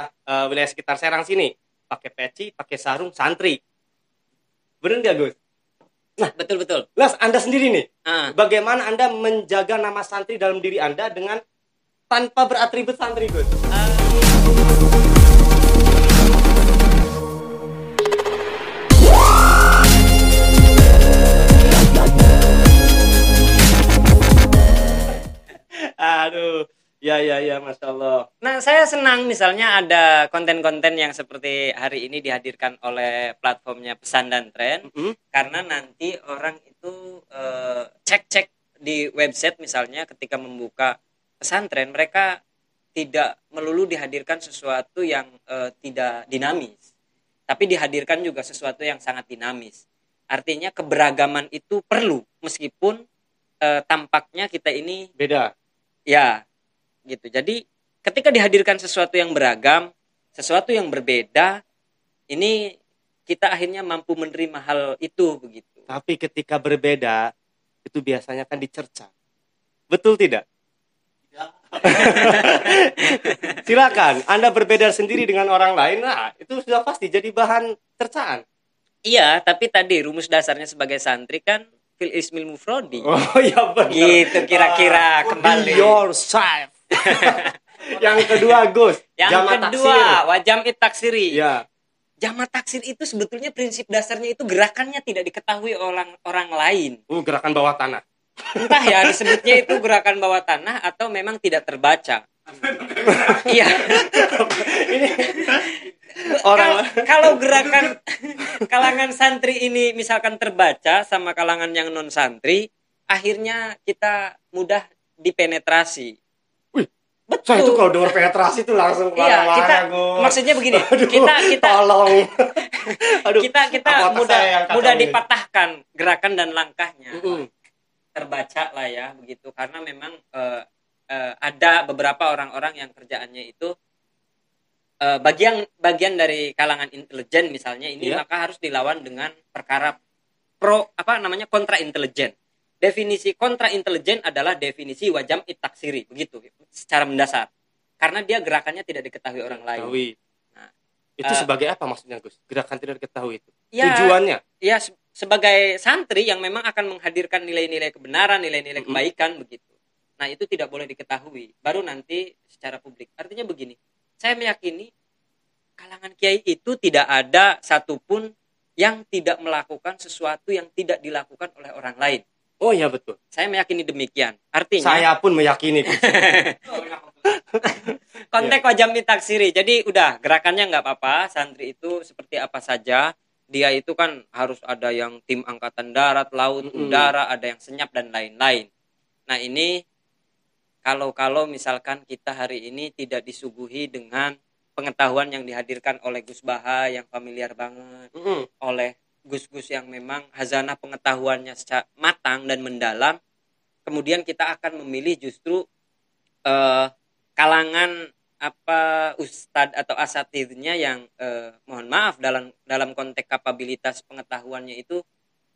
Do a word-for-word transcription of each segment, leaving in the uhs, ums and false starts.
uh, wilayah sekitar Serang sini pakai peci, pakai sarung santri. Bener nggak, Gus? Nah, betul betul. Las, Anda sendiri nih, uh. bagaimana Anda menjaga nama santri dalam diri Anda dengan tanpa beratribut santri, Gus? Uh. Aduh, ya ya ya, Masya Allah. Nah, saya senang misalnya ada konten-konten yang seperti hari ini dihadirkan oleh platformnya Pesantren, mm-hmm. karena nanti orang itu uh, cek-cek di website misalnya ketika membuka pesantren, mereka tidak melulu dihadirkan sesuatu yang uh, tidak dinamis, tapi dihadirkan juga sesuatu yang sangat dinamis. Artinya keberagaman itu perlu, meskipun uh, tampaknya kita ini beda. Ya, gitu. Jadi ketika dihadirkan sesuatu yang beragam, sesuatu yang berbeda, ini kita akhirnya mampu menerima hal itu, begitu. Tapi ketika berbeda, itu biasanya kan dicerca. Betul tidak? Tidak. Silakan, Anda berbeda sendiri dengan orang lain, nah, itu sudah pasti jadi bahan cercaan. Iya, tapi tadi rumus dasarnya sebagai santri kan fil ismil mufrodi. Oh ya benar. Gitu kira-kira uh, kembali yourself. Yang kedua, Gus, yang jama kedua taksir. Wajam itaksiri. Ya. Jama taksir itu sebetulnya prinsip dasarnya itu gerakannya tidak diketahui orang orang lain. Uh, gerakan bawah tanah. Entah ya disebutnya itu gerakan bawah tanah atau memang tidak terbaca. Iya. Ini orang Kal- kalau gerakan kalangan santri ini misalkan terbaca sama kalangan yang non santri, akhirnya kita mudah dipenetrasi. Wih, betul. Saya itu kalau dengar penetrasi itu langsung keluar-keluar. Iya, kita, maksudnya begini, aduh, kita kita tolong. Aduh, kita kita mudah mudah dipatahkan ini. Gerakan dan langkahnya. Uh-uh. Terbaca lah ya begitu, karena memang uh, uh, ada beberapa orang-orang yang kerjaannya itu bagian bagian dari kalangan intelijen misalnya ini, yeah. maka harus dilawan dengan perkara pro apa namanya kontra intelijen. Definisi kontra intelijen adalah definisi wajam itaksiri, begitu secara mendasar, karena dia gerakannya tidak diketahui orang lain. Nah, itu uh, sebagai apa maksudnya, Gus? Gerakan tidak diketahui itu ya, tujuannya ya se- sebagai santri yang memang akan menghadirkan nilai-nilai kebenaran, nilai-nilai mm-hmm. kebaikan, begitu. Nah, itu tidak boleh diketahui, baru nanti secara publik. Artinya begini, saya meyakini kalangan kiai itu tidak ada satupun yang tidak melakukan sesuatu yang tidak dilakukan oleh orang lain. Oh ya betul. Saya meyakini demikian. Artinya saya pun meyakini. Konteks wajam taksiri. Jadi udah gerakannya nggak apa-apa. Santri itu seperti apa saja. Dia itu kan harus ada yang tim angkatan darat, laut, mm-hmm. udara, ada yang senyap dan lain-lain. Nah ini. Kalau-kalau misalkan kita hari ini tidak disuguhi dengan pengetahuan yang dihadirkan oleh Gus Baha yang familiar banget, mm-hmm. oleh Gus-Gus yang memang hazanah pengetahuannya secara matang dan mendalam, kemudian kita akan memilih justru eh, kalangan apa ustad atau asatidnya yang eh, mohon maaf dalam dalam konteks kapabilitas pengetahuannya itu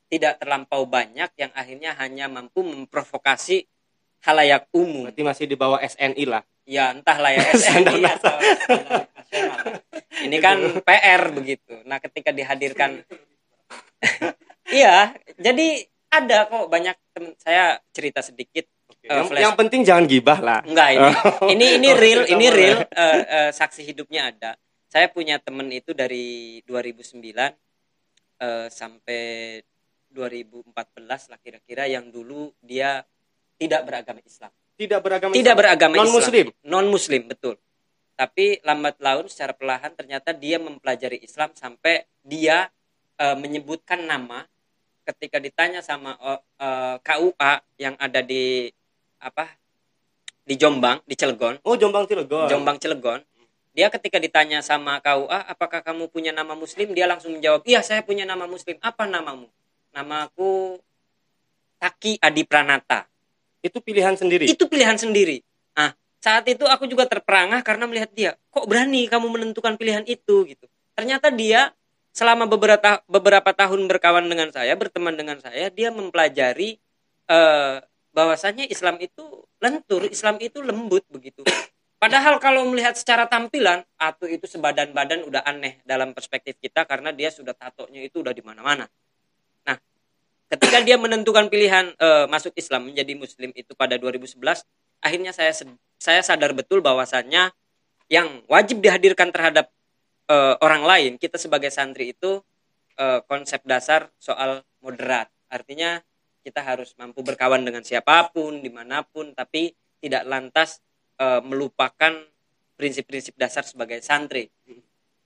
tidak terlampau banyak, yang akhirnya hanya mampu memprovokasi halayak umum. Berarti masih di bawah S N I lah. Ya entahlah ya S N I atau standar nasional. Ini kan P R begitu. Nah ketika dihadirkan, iya. Jadi ada kok banyak temen. Saya cerita sedikit. Oke, uh, yang, yang penting jangan gibah lah. Enggak ini. Ini ini real. Ini real. Uh, uh, saksi hidupnya ada. Saya punya temen itu dari dua ribu sembilan uh, sampai dua ribu empat belas lah kira-kira, yang dulu dia tidak beragama Islam. Tidak beragama Tidak Islam. beragama non Muslim. Non Muslim, betul. Tapi lambat laun secara perlahan ternyata dia mempelajari Islam sampai dia e, menyebutkan nama ketika ditanya sama e, K U A yang ada di apa? Di Jombang, di Cilegon. Oh, Jombang Cilegon. Jombang Cilegon. Dia ketika ditanya sama K U A, "Apakah kamu punya nama Muslim?" Dia langsung menjawab, "Iya, saya punya nama Muslim. Apa namamu?" "Namaku Taki Adi Pranata." Itu pilihan sendiri. Itu pilihan sendiri. Ah, saat itu aku juga terperangah karena melihat dia, kok berani kamu menentukan pilihan itu, gitu. Ternyata dia selama beberapa beberapa tahun berkawan dengan saya, berteman dengan saya, dia mempelajari eh, bahwasannya Islam itu lentur, Islam itu lembut, begitu. Padahal kalau melihat secara tampilan, Atu itu sebadan-badan udah aneh dalam perspektif kita karena dia sudah tatonya itu udah di mana-mana. Nah, ketika dia menentukan pilihan e, masuk Islam menjadi Muslim itu pada dua ribu sebelas, akhirnya saya saya sadar betul bahwasannya yang wajib dihadirkan terhadap e, orang lain, kita sebagai santri itu e, konsep dasar soal moderat. Artinya kita harus mampu berkawan dengan siapapun, dimanapun, tapi tidak lantas E, melupakan prinsip-prinsip dasar sebagai santri,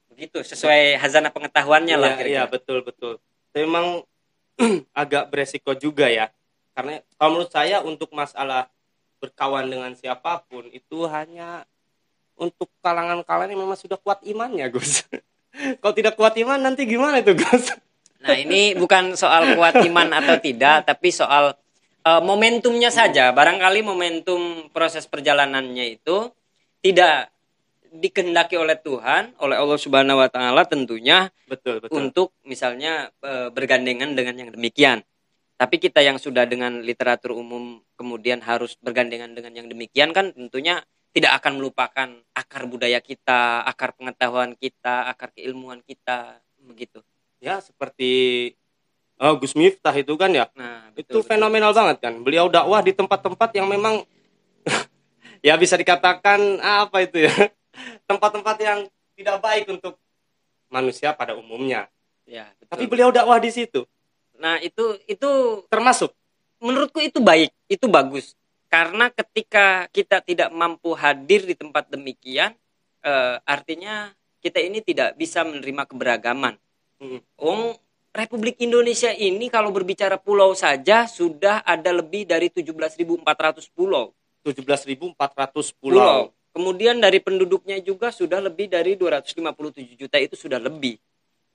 begitu sesuai hazanah pengetahuannya ya, lah kira-kira. Iya betul betul. Tapi memang agak beresiko juga ya, karena kalau menurut saya untuk masalah berkawan dengan siapapun itu hanya untuk kalangan-kalangan yang memang sudah kuat imannya, Gus. Kalau tidak kuat iman nanti gimana itu, Gus? Nah ini bukan soal kuat iman atau tidak, tapi soal momentumnya saja. Barangkali momentum proses perjalanannya itu tidak dikehendaki oleh Tuhan, oleh Allah Subhanahu Wa Taala tentunya, betul, betul. Untuk misalnya bergandengan dengan yang demikian. Tapi kita yang sudah dengan literatur umum kemudian harus bergandengan dengan yang demikian kan tentunya tidak akan melupakan akar budaya kita, akar pengetahuan kita, akar keilmuan kita, begitu. Ya seperti Oh, Gus Miftah itu kan ya, nah, betul, itu fenomenal betul. Banget kan. Beliau dakwah di tempat-tempat yang memang ya bisa dikatakan apa itu ya, tempat-tempat yang tidak baik untuk manusia pada umumnya. Ya, betul. Tapi beliau dakwah di situ. Nah itu itu termasuk menurutku itu baik, itu bagus. Karena ketika kita tidak mampu hadir di tempat demikian, eh, artinya kita ini tidak bisa menerima keberagaman. Hmm. Om. Republik Indonesia ini kalau berbicara pulau saja sudah ada lebih dari tujuh belas ribu empat ratus pulau. tujuh belas ribu empat ratus pulau. Kemudian dari penduduknya juga sudah lebih dari dua ratus lima puluh tujuh juta, itu sudah lebih.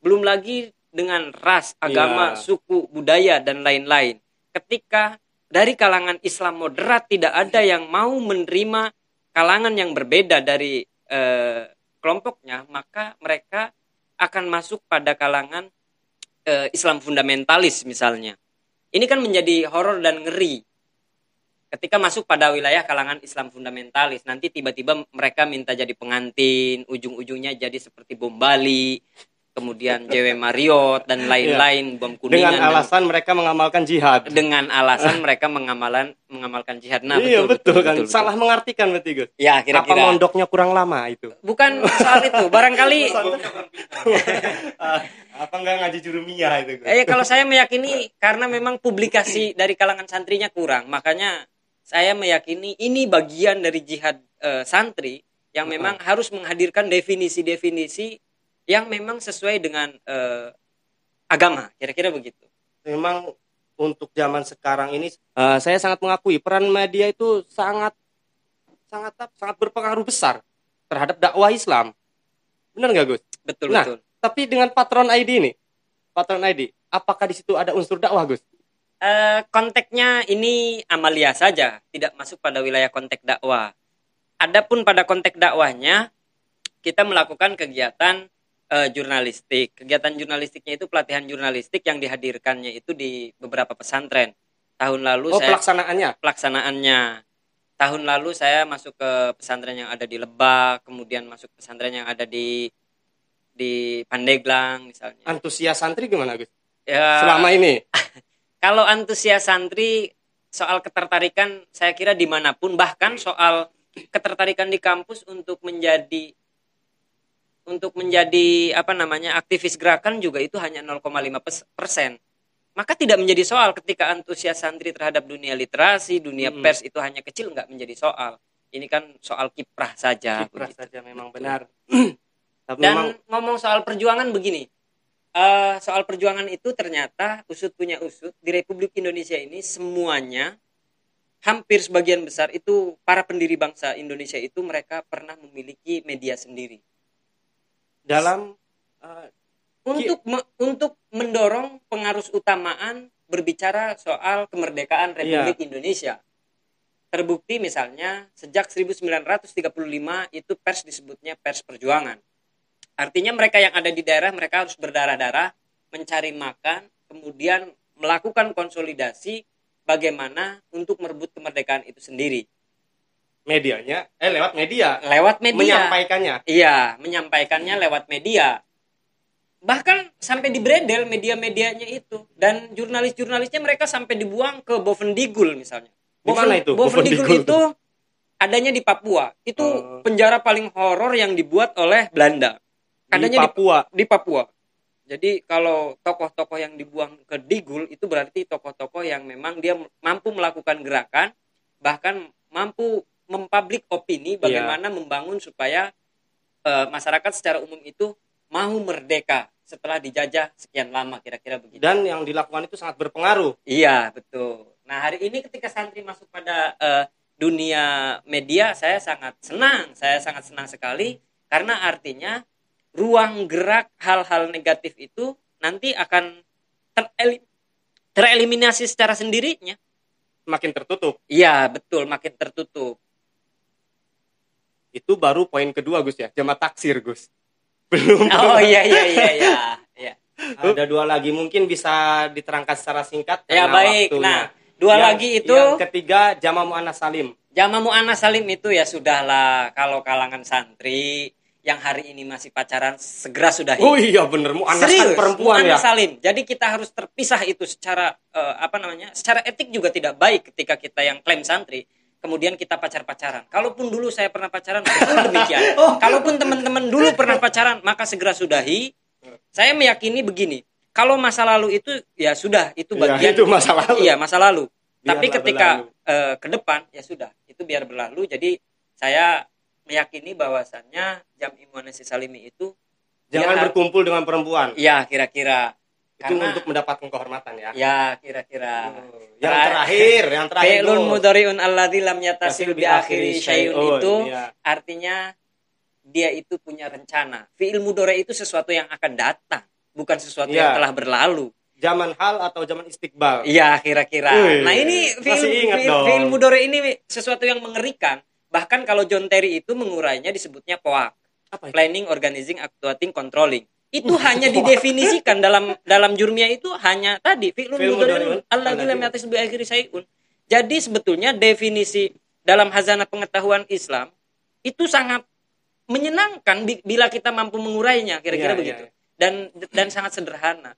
Belum lagi dengan ras, agama, yeah. suku, budaya dan lain-lain. Ketika dari kalangan Islam moderat tidak ada yang mau menerima kalangan yang berbeda dari eh, kelompoknya, maka mereka akan masuk pada kalangan Islam fundamentalis misalnya. Ini kan menjadi horor dan ngeri ketika masuk pada wilayah kalangan Islam fundamentalis. Nanti tiba-tiba mereka minta jadi pengantin, ujung-ujungnya jadi seperti bom Bali, kemudian J W Marriott dan lain-lain, bom kuningan. Dengan alasan dan, mereka mengamalkan jihad. Dengan alasan mereka mengamalkan mengamalkan jihad. Nah, iya, betul, betul, betul kan. Betul, salah betul. Mengartikan berarti, Gus. Ya, kira-kira. Apa mondoknya kurang lama itu? Bukan soal itu, barangkali apa enggak ngaji jurumiyah itu? Eh kalau saya meyakini karena memang publikasi dari kalangan santrinya kurang, makanya saya meyakini ini bagian dari jihad e, santri yang memang uh-huh. harus menghadirkan definisi-definisi yang memang sesuai dengan e, agama, kira-kira begitu. Memang untuk zaman sekarang ini e, saya sangat mengakui peran media itu sangat sangat sangat berpengaruh besar terhadap dakwah Islam. Benar nggak, Gus? Betul, nah, betul. Tapi dengan patron I D ini, patron I D, apakah di situ ada unsur dakwah, Gus? E, konteknya ini amalia saja, tidak masuk pada wilayah kontek dakwah. Adapun pada kontek dakwahnya, kita melakukan kegiatan e, jurnalistik. Kegiatan jurnalistiknya itu pelatihan jurnalistik yang dihadirkannya itu di beberapa pesantren. Tahun lalu oh, saya pelaksanaannya, pelaksanaannya. Tahun lalu saya masuk ke pesantren yang ada di Lebak, kemudian masuk pesantren yang ada di di Pandeglang misalnya. Antusias santri gimana, Gus? Ya, selama ini. Kalau antusias santri soal ketertarikan saya kira dimanapun, bahkan soal ketertarikan di kampus untuk menjadi untuk menjadi apa namanya aktivis gerakan juga itu hanya nol koma lima persen. Maka tidak menjadi soal ketika antusias santri terhadap dunia literasi, dunia hmm. pers itu hanya kecil, nggak menjadi soal. Ini kan soal kiprah saja. Kiprah begitu. Saja memang betul. Benar. Tapi dan memang ngomong soal perjuangan begini, uh, soal perjuangan itu ternyata usut punya usut di Republik Indonesia ini semuanya hampir sebagian besar itu para pendiri bangsa Indonesia itu mereka pernah memiliki media sendiri dalam uh, untuk me, untuk mendorong pengarus utamaan berbicara soal kemerdekaan Republik iya. Indonesia. Terbukti misalnya sejak seribu sembilan ratus tiga puluh lima itu pers disebutnya pers perjuangan. Artinya mereka yang ada di daerah, mereka harus berdarah-darah mencari makan, kemudian melakukan konsolidasi bagaimana untuk merebut kemerdekaan itu sendiri. medianya, eh lewat media, lewat media, menyampaikannya, iya, menyampaikannya lewat media, bahkan sampai di bredel media-medianya itu, dan jurnalis-jurnalisnya mereka sampai dibuang ke Boven Digul misalnya. Boven, itu? Boven, Boven Digul, Digul itu adanya di Papua, itu uh, penjara paling horor yang dibuat oleh Belanda, adanya di Papua, di, di Papua. Jadi kalau tokoh-tokoh yang dibuang ke Digul itu berarti tokoh-tokoh yang memang dia mampu melakukan gerakan, bahkan mampu mempublik opini bagaimana yeah. membangun supaya e, masyarakat secara umum itu mau merdeka setelah dijajah sekian lama, kira-kira begitu. Dan yang dilakukan itu sangat berpengaruh. Iya, betul. Nah, hari ini ketika santri masuk pada e, dunia media, saya sangat senang. Saya sangat senang sekali karena artinya ruang gerak hal-hal negatif itu nanti akan terelim, tereliminasi secara sendirinya. Makin tertutup. Iya, betul, makin tertutup. Itu baru poin kedua, Gus, ya, jama taksir, Gus. Belum. Oh iya iya iya iya. Ya. Ada dua lagi, mungkin bisa diterangkan secara singkat. Ya, baik. Waktunya. Nah, dua yang, lagi itu yang ketiga jama muannats salim. Jama muannats salim itu ya sudahlah, kalau kalangan santri yang hari ini masih pacaran segera sudahi. Oh iya bener, muannats kan perempuan ya. Muannats salim. Jadi kita harus terpisah itu secara eh, apa namanya? Secara etik juga tidak baik ketika kita yang klaim santri kemudian kita pacar-pacaran. Kalaupun dulu saya pernah pacaran, betul demikian. Oh. Kalaupun teman-teman dulu pernah pacaran, maka segera sudahi. Saya meyakini begini, kalau masa lalu itu ya sudah, itu bagian ya, itu masa lalu. Iya, masa lalu. Biarlah tapi ketika eh, ke depan ya sudah, itu biar berlalu. Jadi saya meyakini bahwasannya jami muannats salimi itu jangan ya, berkumpul dengan perempuan. Iya, kira-kira. Itu karena, untuk mendapatkan kehormatan ya. Ya, kira-kira. Hmm. Yang terakhir, yang terakhir. Fi'lun mudhari'un alladzi lam yatasil bi akhiri syai'un itu ya. Artinya dia itu punya rencana. Fi'il mudhari' itu sesuatu yang akan datang, bukan sesuatu ya. Yang telah berlalu. Zaman hal atau zaman istiqbal. Iya, kira-kira. Ui, nah, ini fi'il fi'il mudhari' ini sesuatu yang mengerikan. Bahkan kalau John Terry itu mengurainya disebutnya P O A C. Apa itu? Planning, Organizing, Actuating, Controlling. Itu hanya didefinisikan dalam dalam jurmiah itu hanya tadi fi'lun mudhari'un alladzi lam yatasil bi akhiri syai'un. Jadi sebetulnya definisi dalam khazanah pengetahuan Islam itu sangat menyenangkan bila kita mampu mengurainya, kira-kira ya, begitu. Ya, ya. Dan dan sangat sederhana.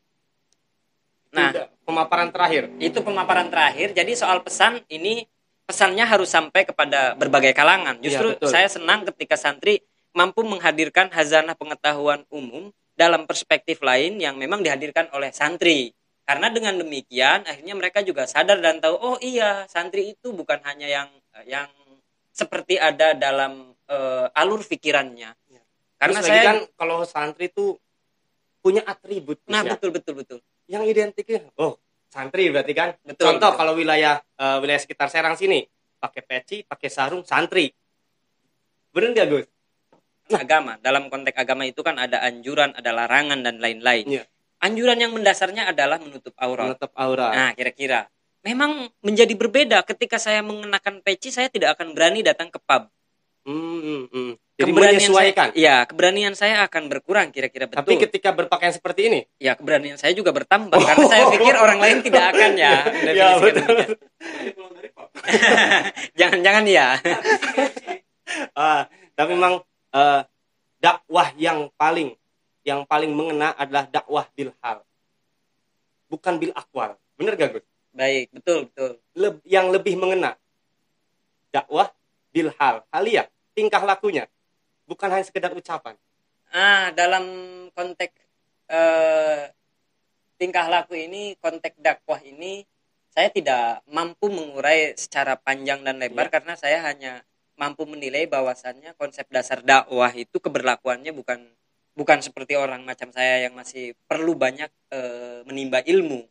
Nah, itu pemaparan terakhir. Itu pemaparan terakhir. Jadi soal pesan ini pesannya harus sampai kepada berbagai kalangan. Justru ya, saya senang ketika santri mampu menghadirkan khazanah pengetahuan umum dalam perspektif lain yang memang dihadirkan oleh santri. Karena dengan demikian akhirnya mereka juga sadar dan tahu, oh iya, santri itu bukan hanya yang yang seperti ada dalam uh, alur pikirannya. Ya. Karena saya kan kalau santri itu punya atribut. Nah, ya? betul betul betul. Yang identiknya oh, santri berarti kan. Betul, Contoh betul. Kalau wilayah uh, wilayah sekitar Serang sini, pakai peci, pakai sarung, santri. Bener nggak, Gus? Agama, dalam konteks agama itu kan ada anjuran, ada larangan dan lain-lain. Yeah. Anjuran yang mendasarnya adalah menutup aurat. Menutup aurat. Nah, kira-kira memang menjadi berbeda ketika saya mengenakan peci, saya tidak akan berani datang ke pub. Hmm, hmm, hmm. Jadi menyesuaikan. Iya, keberanian saya akan berkurang, kira-kira betul. Tapi ketika berpakaian seperti ini, ya keberanian saya juga bertambah oh. karena saya pikir orang lain tidak akan ya. ya betul. Jangan-jangan ya. ah, tapi memang Uh, dakwah yang paling yang paling mengena adalah dakwah bil hal, bukan bil akwal. Bener gak, Gus? Baik, betul betul. Leb- yang lebih mengena dakwah bil hal, haliah, tingkah lakunya, bukan hanya sekedar ucapan. Ah, dalam konteks uh, tingkah laku ini, konteks dakwah ini, saya tidak mampu mengurai secara panjang dan lebar ya. Karena saya hanya mampu menilai bahwasannya konsep dasar dakwah itu keberlakuannya bukan bukan seperti orang macam saya yang masih perlu banyak e, menimba ilmu.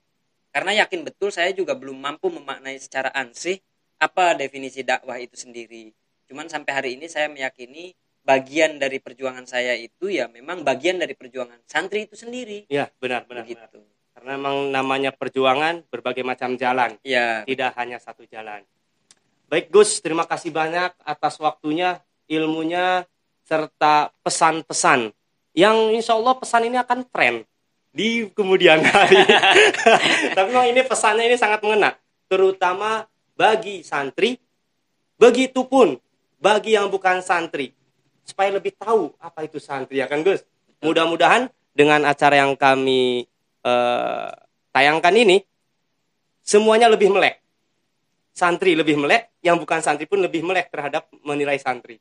Karena yakin betul saya juga belum mampu memaknai secara ansih apa definisi dakwah itu sendiri. Cuman sampai hari ini saya meyakini bagian dari perjuangan saya itu ya memang bagian dari perjuangan santri itu sendiri. Ya, benar benar. Begitu. Benar. Karena memang namanya perjuangan berbagai macam jalan. Ya. Tidak hanya satu jalan. Baik, Gus, terima kasih banyak atas waktunya, ilmunya, serta pesan-pesan. Yang insya Allah pesan ini akan tren di kemudian hari. Tapi memang ini pesannya ini sangat mengena. Terutama bagi santri, begitu pun bagi yang bukan santri, supaya lebih tahu apa itu santri, ya kan Gus? Mudah-mudahan dengan acara yang kami eh, tayangkan ini, semuanya lebih melek. Santri lebih melek, yang bukan santri pun lebih melek terhadap menilai santri.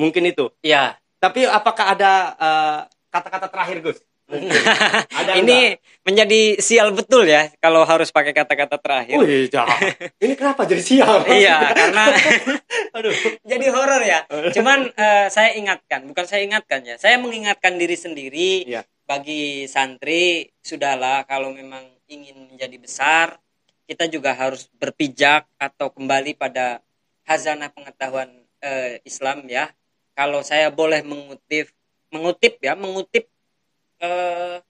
Mungkin itu. Iya. Tapi apakah ada eh, kata-kata terakhir, Gus? Ini menjadi sial betul ya kalau harus pakai kata-kata terakhir. Wih, ini kenapa jadi sial? Iya, karena aduh, jadi horor ya. Cuman uh, saya ingatkan, bukan saya ingatkan ya, saya mengingatkan diri sendiri. Ya. Bagi santri, sudahlah kalau memang ingin menjadi besar, kita juga harus berpijak atau kembali pada khazanah pengetahuan uh, Islam ya. Kalau saya boleh mengutip, mengutip ya, mengutip. Uh,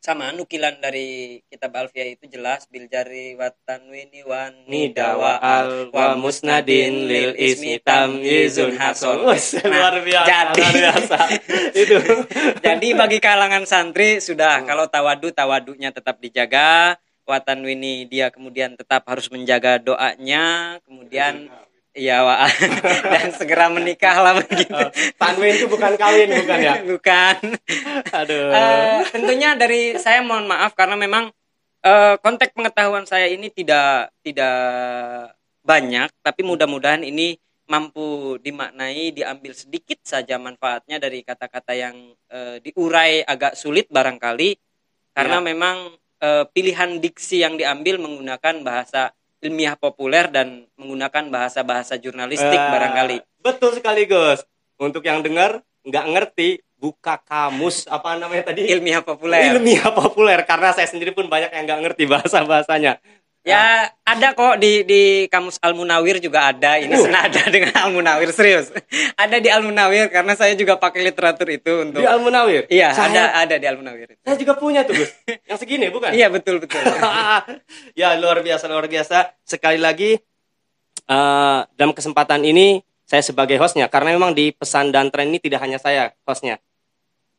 sama nukilan dari kitab Al-Fiyah itu jelas bil jari wa tanwini wa nida wa al wa musnadin lil ismi tamyizun hasan. Luar biasa. Itu. Jadi bagi kalangan santri sudah, kalau tawadu tawadunya tetap dijaga, wa tanwini dia kemudian tetap harus menjaga doanya, kemudian iya, Wak. Dan segera menikah lah begitu. Tanwin itu bukan kawin, bukan ya? Bukan. Aduh. Uh, tentunya dari saya mohon maaf karena memang uh, konteks pengetahuan saya ini tidak tidak banyak, tapi mudah-mudahan ini mampu dimaknai, diambil sedikit saja manfaatnya dari kata-kata yang uh, diurai agak sulit barangkali karena ya. Memang uh, pilihan diksi yang diambil menggunakan bahasa ilmiah populer dan menggunakan bahasa-bahasa jurnalistik uh, barangkali. Betul sekali Gus. Untuk yang dengar nggak ngerti, buka kamus apa namanya tadi? Ilmiah populer. Ilmiah populer karena saya sendiri pun banyak yang nggak ngerti bahasa-bahasanya. Ya, nah. Ada kok di di kamus Al Munawir juga ada. Ini uh. senada dengan Al Munawir serius. Ada di Al Munawir karena saya juga pakai literatur itu untuk. Di Al Munawir. Iya, saya, ada ada di Al Munawir. Itu. Saya juga punya tuh, Gus. Yang segini bukan? Iya, betul betul. Ya, luar biasa luar biasa. Sekali lagi uh, dalam kesempatan ini saya sebagai hostnya karena memang di Pesantren ini tidak hanya saya hostnya.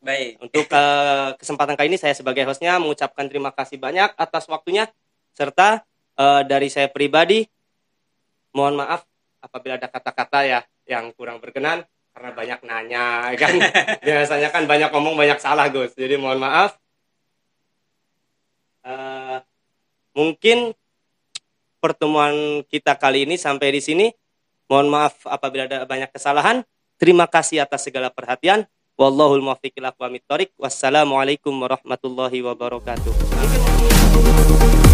Baik. Untuk uh, kesempatan kali ini saya sebagai hostnya mengucapkan terima kasih banyak atas waktunya serta Uh, dari saya pribadi, mohon maaf apabila ada kata-kata ya yang kurang berkenan karena banyak nanya kan biasanya kan banyak ngomong banyak salah Gus, jadi mohon maaf. Uh, mungkin pertemuan kita kali ini sampai di sini. Mohon maaf apabila ada banyak kesalahan. Terima kasih atas segala perhatian. Wallahul muwaffiq ila aqwamit thoriq. Wassalamualaikum warahmatullahi wabarakatuh.